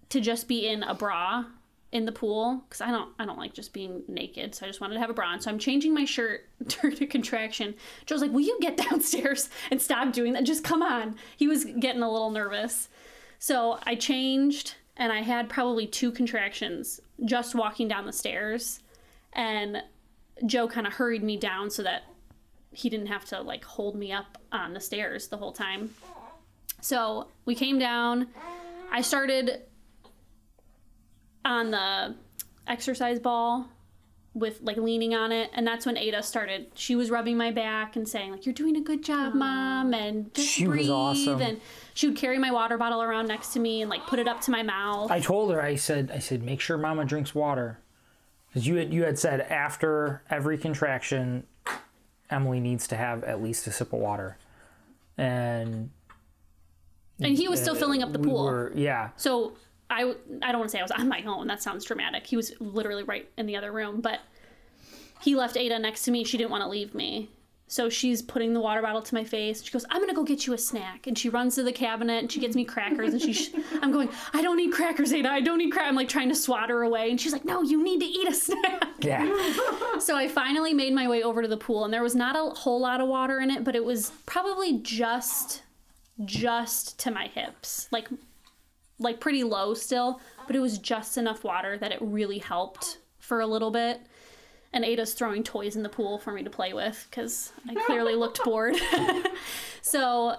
to just be in a bra in the pool, because I don't like just being naked, so I just wanted to have a bra on. So I'm changing my shirt during a contraction. Joe's like, will you get downstairs and stop doing that? Just come on. He was getting a little nervous. So I changed, and I had probably two contractions just walking down the stairs, and Joe kind of hurried me down so that he didn't have to like hold me up on the stairs the whole time. So we came down. I started on the exercise ball with like leaning on it, and that's when Ada started. She was rubbing my back and saying like, you're doing a good job, Mom, and just she breathe was awesome. And she would carry my water bottle around next to me and like put it up to my mouth. I told her, I said make sure Mama drinks water, because you had said after every contraction Emily needs to have at least a sip of water. And he was still filling up the pool. So I don't want to say I was on my own. That sounds dramatic. He was literally right in the other room, but he left Ada next to me. She didn't want to leave me. So she's putting the water bottle to my face. She goes, I'm going to go get you a snack. And she runs to the cabinet and she gets me crackers. And I'm going, I don't need crackers, Ada. I don't need crackers. I'm like trying to swat her away. And she's like, no, you need to eat a snack. Yeah. So I finally made my way over to the pool, and there was not a whole lot of water in it, but it was probably just to my hips. Like pretty low still, but it was just enough water that it really helped for a little bit. And Ada's throwing toys in the pool for me to play with, because I clearly looked bored. So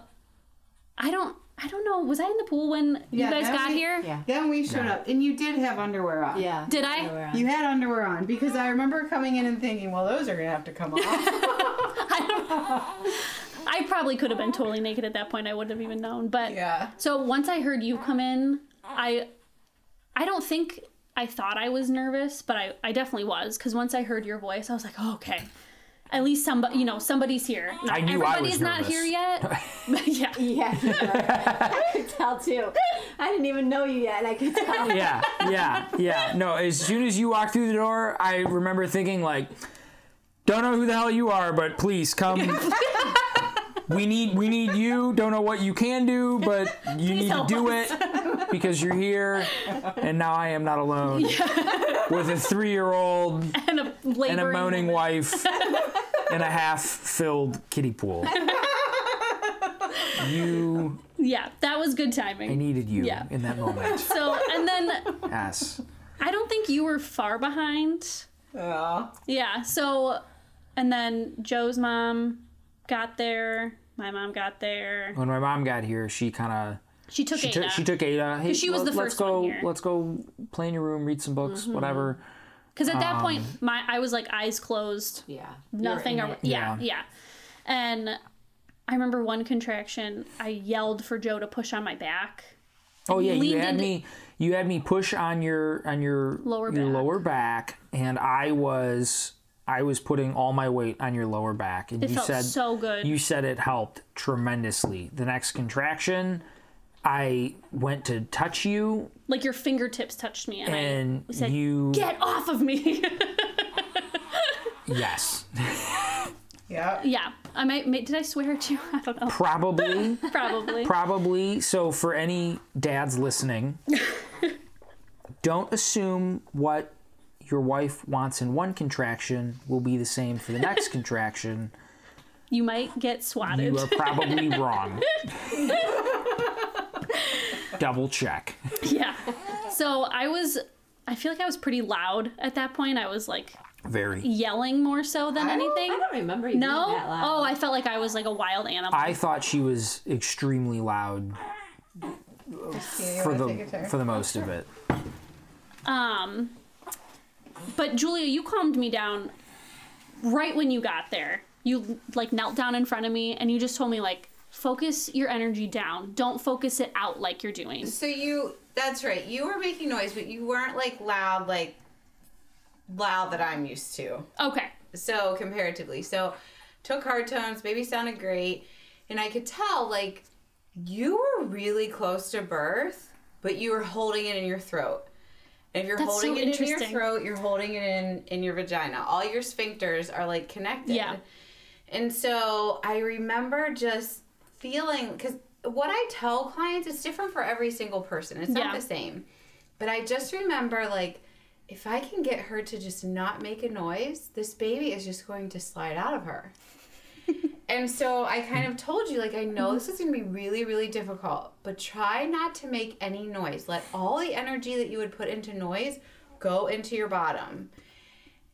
I don't know. Was I in the pool when you guys got here? Yeah. Then we showed up, and you did have underwear on. Yeah. Did I? You had underwear on, because I remember coming in and thinking, well, those are gonna have to come off. I don't know. I probably could have been totally naked at that point. I wouldn't have even known. But yeah. So once I heard you come in, I don't think I thought I was nervous, but I definitely was. Because once I heard your voice, I was like, oh, okay. At least somebody, somebody's here. I knew everybody's not here yet. Yeah. Yeah. You know. I could tell too. I didn't even know you yet, and I could tell. Yeah. Yeah. Yeah. No, as soon as you walked through the door, I remember thinking like, don't know who the hell you are, but please come. We need you. Don't know what you can do, but you need to do it, because you're here, and now I am not alone with a 3-year-old and a moaning wife and a half-filled kiddie pool. You. Yeah, that was good timing. I needed you in that moment. So, and then. Yes. I don't think you were far behind. Yeah. So, and then Joe's mom got there. My mom got there. When my mom got here, she took Ada. She took Ada. Hey, she was the first one here. Let's go play in your room, read some books, whatever. Because at that point, I was like eyes closed. Yeah. Nothing. Yeah. And I remember one contraction, I yelled for Joe to push on my back. Oh yeah, you had me push on your lower back, and I was putting all my weight on your lower back, and you said so good. You said it helped tremendously. The next contraction, I went to touch you, like your fingertips touched me, and I said, "You get off of me!" Yes. Yeah. Yeah. Did I swear at you? I don't know. Probably. Probably. So for any dads listening, don't assume what your wife wants in one contraction will be the same for the next contraction. You might get swatted. You are probably wrong. Double check. Yeah. So I feel like I was pretty loud at that point. I was like very yelling more so than anything. I don't remember you being that loud. Oh, I felt like I was like a wild animal. I thought she was extremely loud for the most of it. But Julia, you calmed me down right when you got there. You like knelt down in front of me and you just told me like, focus your energy down. Don't focus it out like you're doing. So that's right. You were making noise, but you weren't like loud that I'm used to. Okay. So comparatively. So took hard tones, baby sounded great. And I could tell like you were really close to birth, but you were holding it in your throat. And if you're holding it in your throat, you're holding it in your vagina. All your sphincters are like connected. Yeah. And so I remember just feeling, because what I tell clients, it's different for every single person. It's not the same. But I just remember like, if I can get her to just not make a noise, this baby is just going to slide out of her. And so I kind of told you, like, I know this is going to be really, really difficult, but try not to make any noise. Let all the energy that you would put into noise go into your bottom.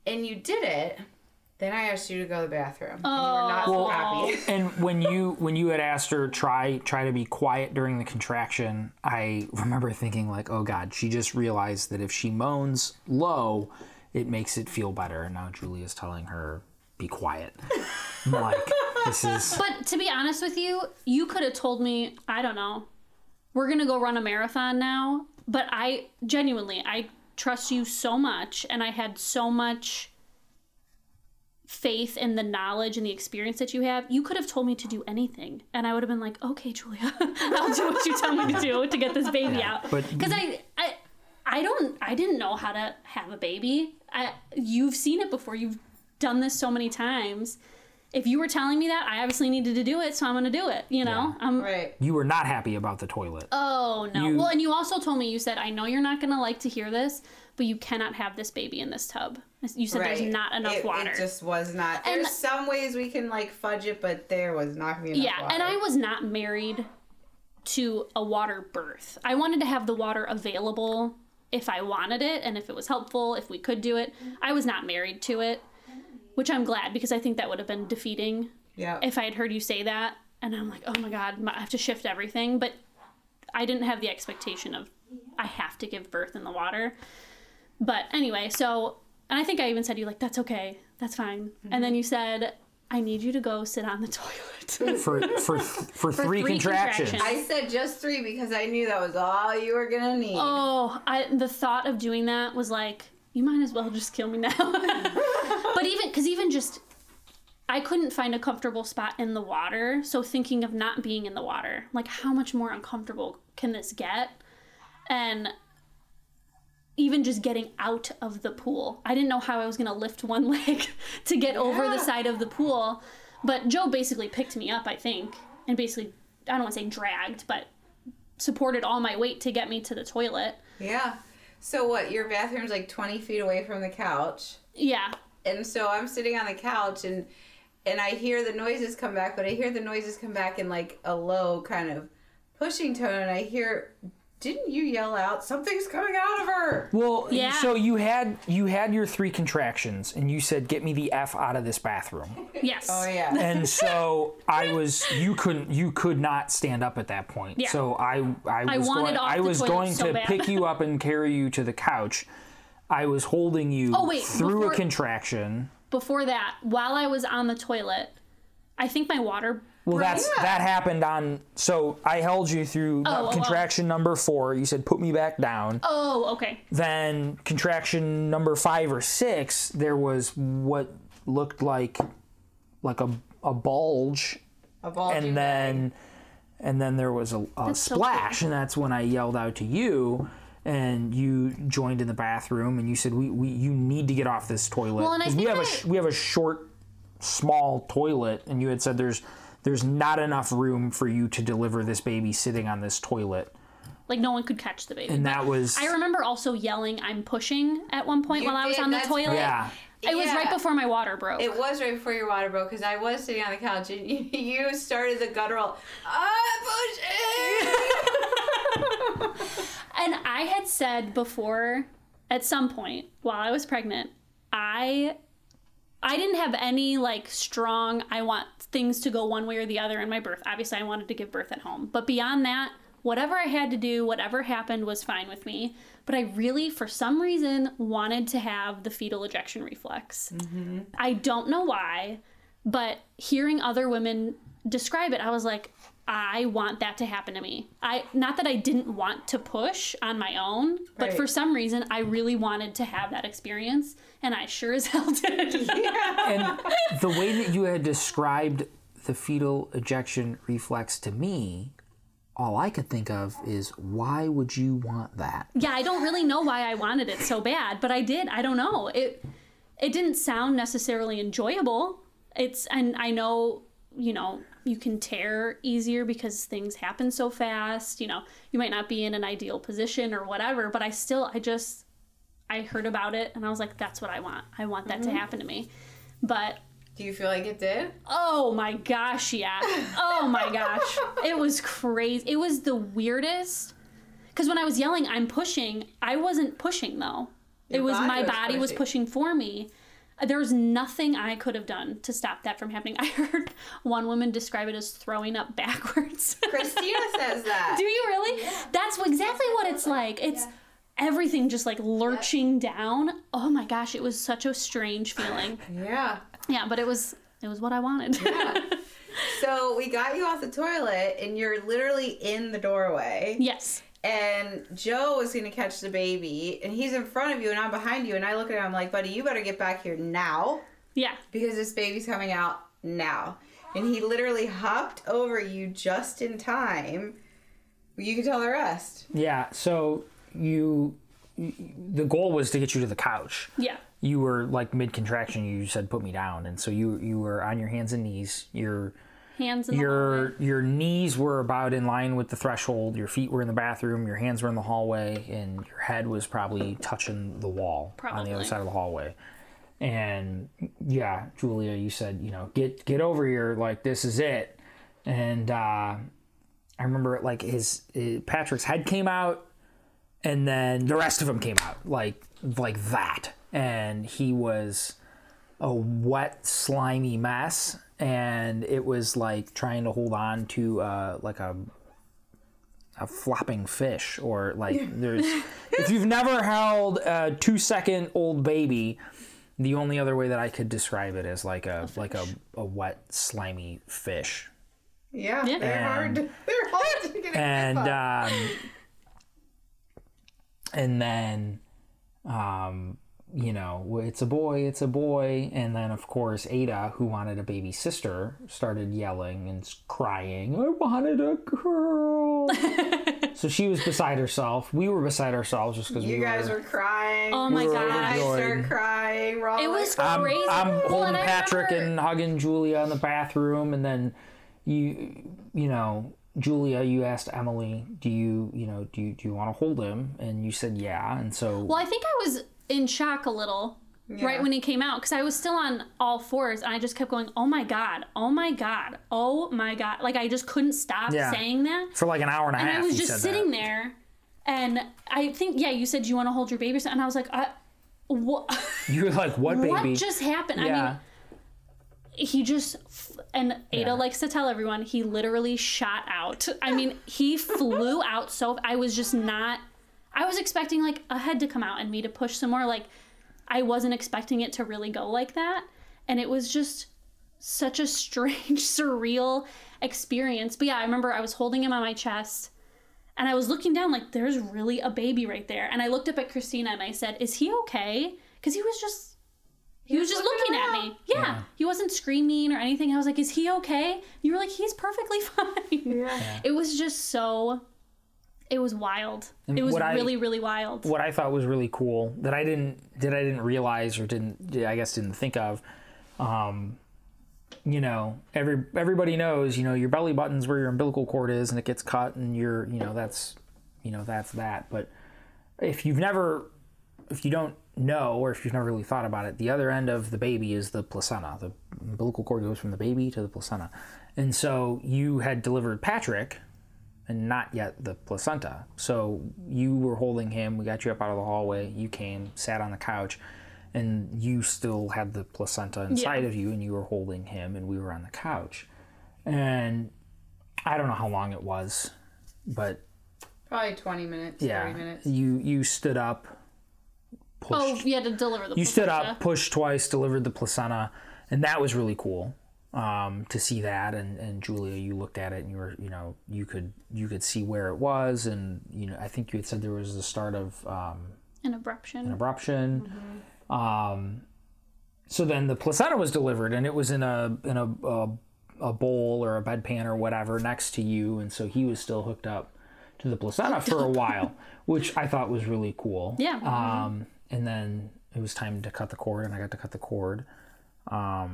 And you did it. Then I asked you to go to the bathroom. Oh. And you were not so happy. And when you had asked her, try to be quiet during the contraction, I remember thinking, like, oh, God, she just realized that if she moans low, it makes it feel better. And now Julia's telling her, be quiet. I'm like, this is... But to be honest with you, you could have told me, I don't know, we're going to go run a marathon now. But I genuinely trust you so much. And I had so much... faith in the knowledge and the experience that you have. You could have told me to do anything and I would have been like, okay, Julia, I'll do what you tell me to do to get this baby out, because I didn't know how to have a baby. You've seen it before, you've done this so many times. If you were telling me that, I obviously needed to do it, so I'm gonna do it, you know. Yeah. Right. You were not happy about the toilet. Oh no. Well, and you also told me, you said, I know you're not gonna like to hear this, but you cannot have this baby in this tub. You said there's not enough water. It just was not. And there's some ways we can like fudge it, but there was not gonna be enough water. Yeah, and I was not married to a water birth. I wanted to have the water available if I wanted it and if it was helpful, if we could do it. I was not married to it, which I'm glad, because I think that would have been defeating if I had heard you say that. And I'm like, oh my God, I have to shift everything. But I didn't have the expectation of I have to give birth in the water. But anyway, so... And I think I even said, you like, that's okay, that's fine. Mm-hmm. And then you said, I need you to go sit on the toilet. for three contractions. I said just 3 because I knew that was all you were going to need. Oh, the thought of doing that was like, you might as well just kill me now. But even I couldn't find a comfortable spot in the water. So thinking of not being in the water, like how much more uncomfortable can this get? And... even just getting out of the pool. I didn't know how I was going to lift one leg to get over the side of the pool. But Joe basically picked me up, I think, and basically, I don't want to say dragged, but supported all my weight to get me to the toilet. Yeah. So what, your bathroom's like 20 feet away from the couch. Yeah. And so I'm sitting on the couch and I hear the noises come back, but I hear the noises come back in like a low kind of pushing tone, and I hear... Didn't you yell out, something's coming out of her? Well, so you had your 3 contractions, and you said, get me the F out of this bathroom. Yes. Oh, yeah. And so you could not stand up at that point. Yeah. So I was going to pick you up and carry you to the couch. I was holding you through a contraction. Before that, while I was on the toilet, I think my water... Well, that happened on, so I held you through contraction number 4. You said, put me back down. Oh, okay. Then contraction number 5 or 6, there was what looked like a bulge. A bulge. And then there was a splash, so cool. And that's when I yelled out to you. And you joined in the bathroom, and you said, you need to get off this toilet. Well, and I think we have a short, small toilet, and you had said there's not enough room for you to deliver this baby sitting on this toilet. Like, no one could catch the baby. And that was... I remember also yelling, I'm pushing, at one point while I was on the toilet. Yeah. It was right before my water broke. It was right before your water broke, because I was sitting on the couch, and you started the guttural, I'm pushing! And I had said before, at some point, while I was pregnant, I didn't have any, like, strong, I want things to go one way or the other in my birth. Obviously, I wanted to give birth at home. But beyond that, Whatever I had to do, whatever happened was fine with me. But I really, for some reason, wanted to have the fetal ejection reflex. Mm-hmm. I don't know why, but hearing other women describe it, I was like, I want that to happen to me. Not that I didn't want to push on my own, but for some reason, I really wanted to have that experience, and I sure as hell did. Yeah. And the way that you had described the fetal ejection reflex to me, all I could think of is, why would you want that? Yeah, I don't really know why I wanted it so bad, but I did. I don't know. It didn't sound necessarily enjoyable. And I know, you know, you can tear easier because things happen so fast, you know, you might not be in an ideal position or whatever, but I heard about it and I was like, that's what I want. I want that to happen to me. But do you feel like it did? Oh my gosh, yeah. Oh my gosh. It was crazy. It was the weirdest. Because when I was yelling, I'm pushing, I wasn't pushing though. My body was pushing for me. There was nothing I could have done to stop that from happening. I heard one woman describe it as throwing up backwards. Kristina says that. Do you really? Yeah. That's exactly what it's like. It's everything just like lurching down. Oh my gosh, it was such a strange feeling. Yeah. Yeah, but it was what I wanted. Yeah. So we got you off the toilet and you're literally in the doorway. Yes. And Joe is going to catch the baby, and he's in front of you, and I'm behind you, and I look at him, I'm like, buddy, you better get back here now. Yeah. Because this baby's coming out now. And he literally hopped over you just in time. You can tell the rest. Yeah, so the goal was to get you to the couch. Yeah. You were, like, mid-contraction, you said, put me down, and so you were on your hands and knees, your knees were about in line with the threshold, your feet were in the bathroom, your hands were in the hallway, and your head was probably touching the wall on the other side of the hallway. And yeah, Julia, you said, you know, get over here, like, this is it. And I remember it, like Patrick's head came out and then the rest of him came out like that, and he was a wet, slimy mess. And it was like trying to hold on to like a flopping fish, or like there's if you've never held a 2-second-old baby, the only other way that I could describe it is like a wet, slimy fish. Yeah, yeah. They're hard to get a grip on. And then you know, it's a boy, and then of course Ada, who wanted a baby sister, started yelling and crying, I wanted a girl. So she was beside herself, we were beside ourselves, just because you guys were crying. Oh my god, I started crying. We're all it was like, crazy. I'm holding Patrick and hugging Julia in the bathroom, and then you know, Julia, you asked Emily, do you want to hold him, and you said yeah. And so, well, I think I was in shock a little right when he came out, because I was still on all fours and I just kept going, oh my god, like I just couldn't stop saying that for like an hour and a half. And I was just sitting there, and I think you said, do you want to hold your baby? And I was like, what? You were like, what baby? What just happened? Yeah. I mean, he just Ada likes to tell everyone, he literally shot out. I mean, he flew out. So I was expecting like a head to come out and me to push some more. Like, I wasn't expecting it to really go like that. And it was just such a strange, surreal experience. But yeah, I remember I was holding him on my chest and I was looking down like, there's really a baby right there. And I looked up at Kristina and I said, is he okay? Because he was just looking at me. Yeah. He wasn't screaming or anything. I was like, is he okay? And you were like, he's perfectly fine. Yeah. It was just so... It was wild. And it was really, really wild. What I thought was really cool that I didn't realize, or didn't think of, you know, everybody knows, you know, your belly button's where your umbilical cord is, and it gets cut, and that's that. But if you don't know, or if you've never really thought about it, the other end of the baby is the placenta. The umbilical cord goes from the baby to the placenta, and so you had delivered Patrick and not yet the placenta. So you were holding him, we got you up out of the hallway, you came, sat on the couch, and you still had the placenta inside of you, and you were holding him, and we were on the couch. And I don't know how long it was, but Probably 20 minutes, 30 minutes. You stood up, pushed. Oh, you had to deliver the placenta. You stood up, pushed twice, delivered the placenta, and that was really cool to see that. And Julia, you looked at it and you were, you could see where it was. And, I think you had said there was the start of... an abruption. Mm-hmm. So then the placenta was delivered, and it was in a bowl or a bedpan or whatever next to you. And so he was still hooked up to the placenta for a while, which I thought was really cool. Yeah. And then it was time to cut the cord, and I got to cut the cord. But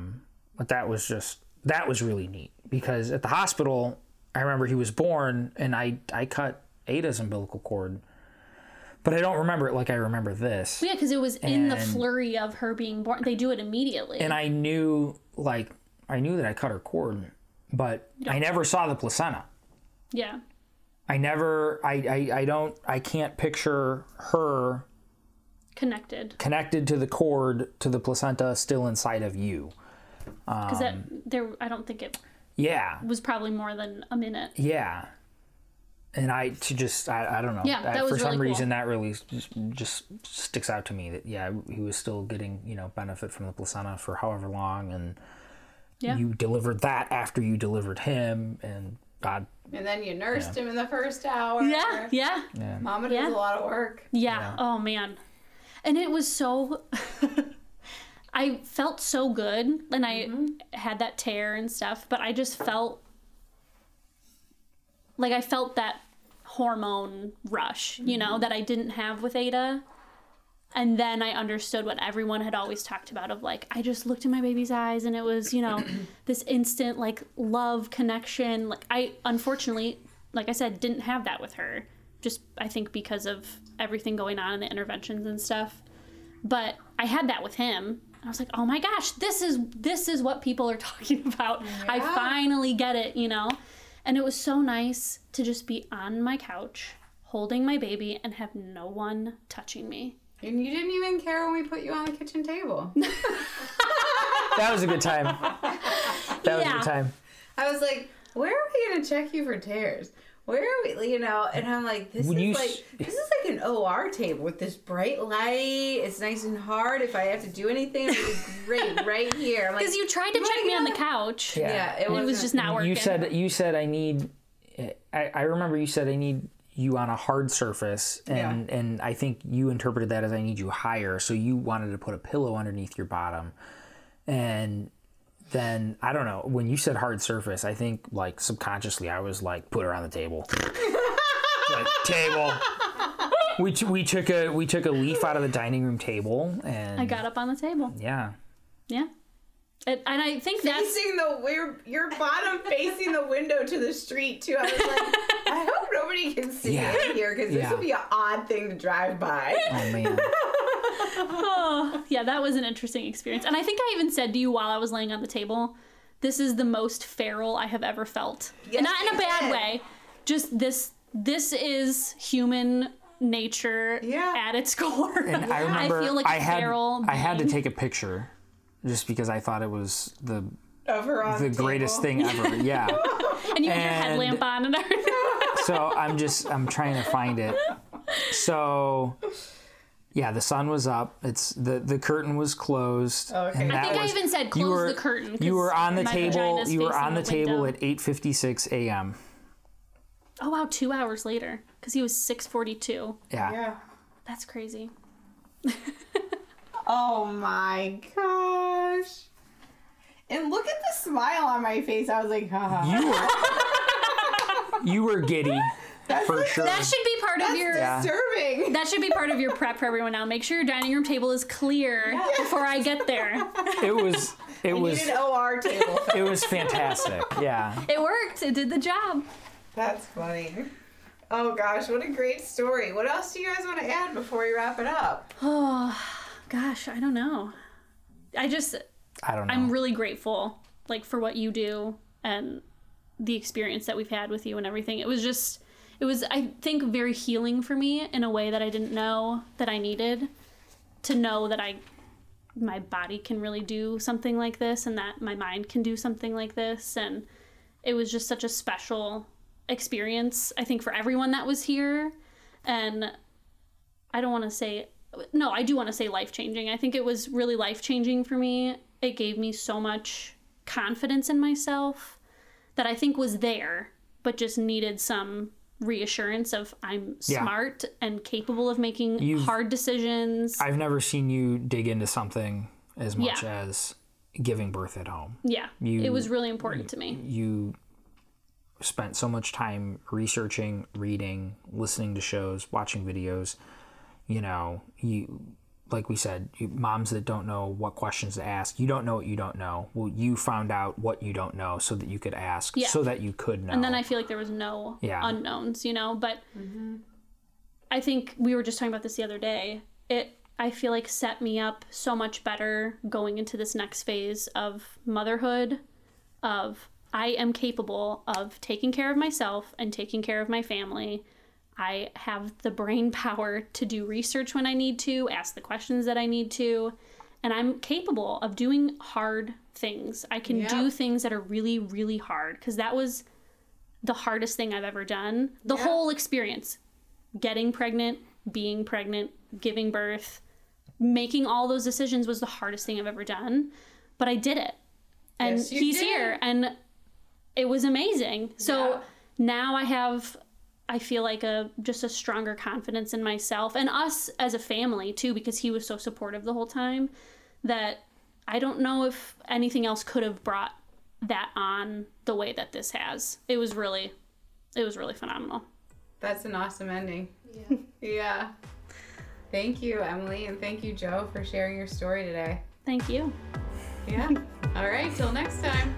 that was really neat, because at the hospital, I remember he was born, and I cut Ada's umbilical cord, but I don't remember it like I remember this. Yeah, because it was in the flurry of her being born. They do it immediately. And I knew that I cut her cord, but I never saw the placenta. Yeah. I can't picture her connected to the cord, to the placenta still inside of you. Because I don't think it was probably more than a minute. Yeah. And I don't know. Yeah, that was really cool. For some reason, that really just sticks out to me that, he was still getting, benefit from the placenta for however long. And you delivered that after you delivered him, and God. And then you nursed him in the first hour. Yeah. Mama does a lot of work. Yeah. Oh, man. And it was so... I felt so good, and I had that tear and stuff, but I just felt... Like, I felt that hormone rush, that I didn't have with Ada. And then I understood what everyone had always talked about of, like, I just looked in my baby's eyes, and it was, this instant, like, love connection. Like, I, unfortunately, like I said, didn't have that with her. Just, I think, because of everything going on and the interventions and stuff. But I had that with him. I was like, oh, my gosh, this is what people are talking about. Yeah. I finally get it, And it was so nice to just be on my couch, holding my baby, and have no one touching me. And you didn't even care when we put you on the kitchen table. That was a good time. That was a good time. I was like, where are we going to check you for tears? Where are we, And I'm like, this is like an OR table with this bright light. It's nice and hard. If I have to do anything, it'd be great right here. Because you tried to check me on the couch. Yeah, it was just not working. You said I need you on a hard surface, and I think you interpreted that as I need you higher. So you wanted to put a pillow underneath your bottom, and. Then, I don't know, when you said hard surface, I think, like, subconsciously, I was like, put her on the table. Like, table. We took a leaf out of the dining room table, and... I got up on the table. Yeah. Yeah. And I think that's... Your bottom facing the window to the street, too. I was like, I hope nobody can see it here, because this would be an odd thing to drive by. Oh, man. That was an interesting experience. And I think I even said to you while I was laying on the table, this is the most feral I have ever felt. Yes, not in a bad way. Just this is human nature at its core. And I remember I feel like feral. I had to take a picture just because I thought it was the greatest thing ever. Yeah. And you had your headlamp on and everything. So I'm trying to find it. So yeah, the sun was up. It's the curtain was closed. Oh, okay. I think I even said close the curtain. You were on the table. You were on the table at 8:56 a.m. Oh wow, 2 hours later, because he was 6:42. Yeah, that's crazy. Oh my gosh! And look at the smile on my face. I was like, haha. You were giddy. For sure. That should be part of your disturbing. That should be part of your prep for everyone now. Make sure your dining room table is clear before I get there. It was an OR table. It was fantastic. Yeah. It worked. It did the job. That's funny. Oh gosh, what a great story. What else do you guys want to add before we wrap it up? Oh gosh, I don't know. I don't know. I'm really grateful for what you do and the experience that we've had with you and everything. It was, I think, very healing for me in a way that I didn't know that I needed, to know that my body can really do something like this, and that my mind can do something like this. And it was just such a special experience, I think, for everyone that was here. And I don't want to say, no, I do want to say life-changing. I think it was really life-changing for me. It gave me so much confidence in myself that I think was there, but just needed some reassurance of I'm smart and capable of making hard decisions. I've never seen you dig into something as much as giving birth at home. Yeah, it was really important to me. You spent so much time researching, reading, listening to shows, watching videos. You know, like we said, moms that don't know what questions to ask. You don't know what you don't know. Well, you found out what you don't know so that you could ask, so that you could know. And then I feel like there was no unknowns, you know. But I think we were just talking about this the other day. I feel like set me up so much better going into this next phase of motherhood, of I am capable of taking care of myself and taking care of my family. I have the brain power to do research when I need to, ask the questions that I need to, and I'm capable of doing hard things. I can do things that are really, really hard, because that was the hardest thing I've ever done. The whole experience, getting pregnant, being pregnant, giving birth, making all those decisions was the hardest thing I've ever done, but I did it, and yes, he's here, and it was amazing. So now I have... I feel like just a stronger confidence in myself and us as a family too, because he was so supportive the whole time that I don't know if anything else could have brought that on the way that this has. It was really phenomenal. That's an awesome ending. Yeah. Yeah. Thank you, Emily. And thank you, Joe, for sharing your story today. Thank you. Yeah. All right. Till next time.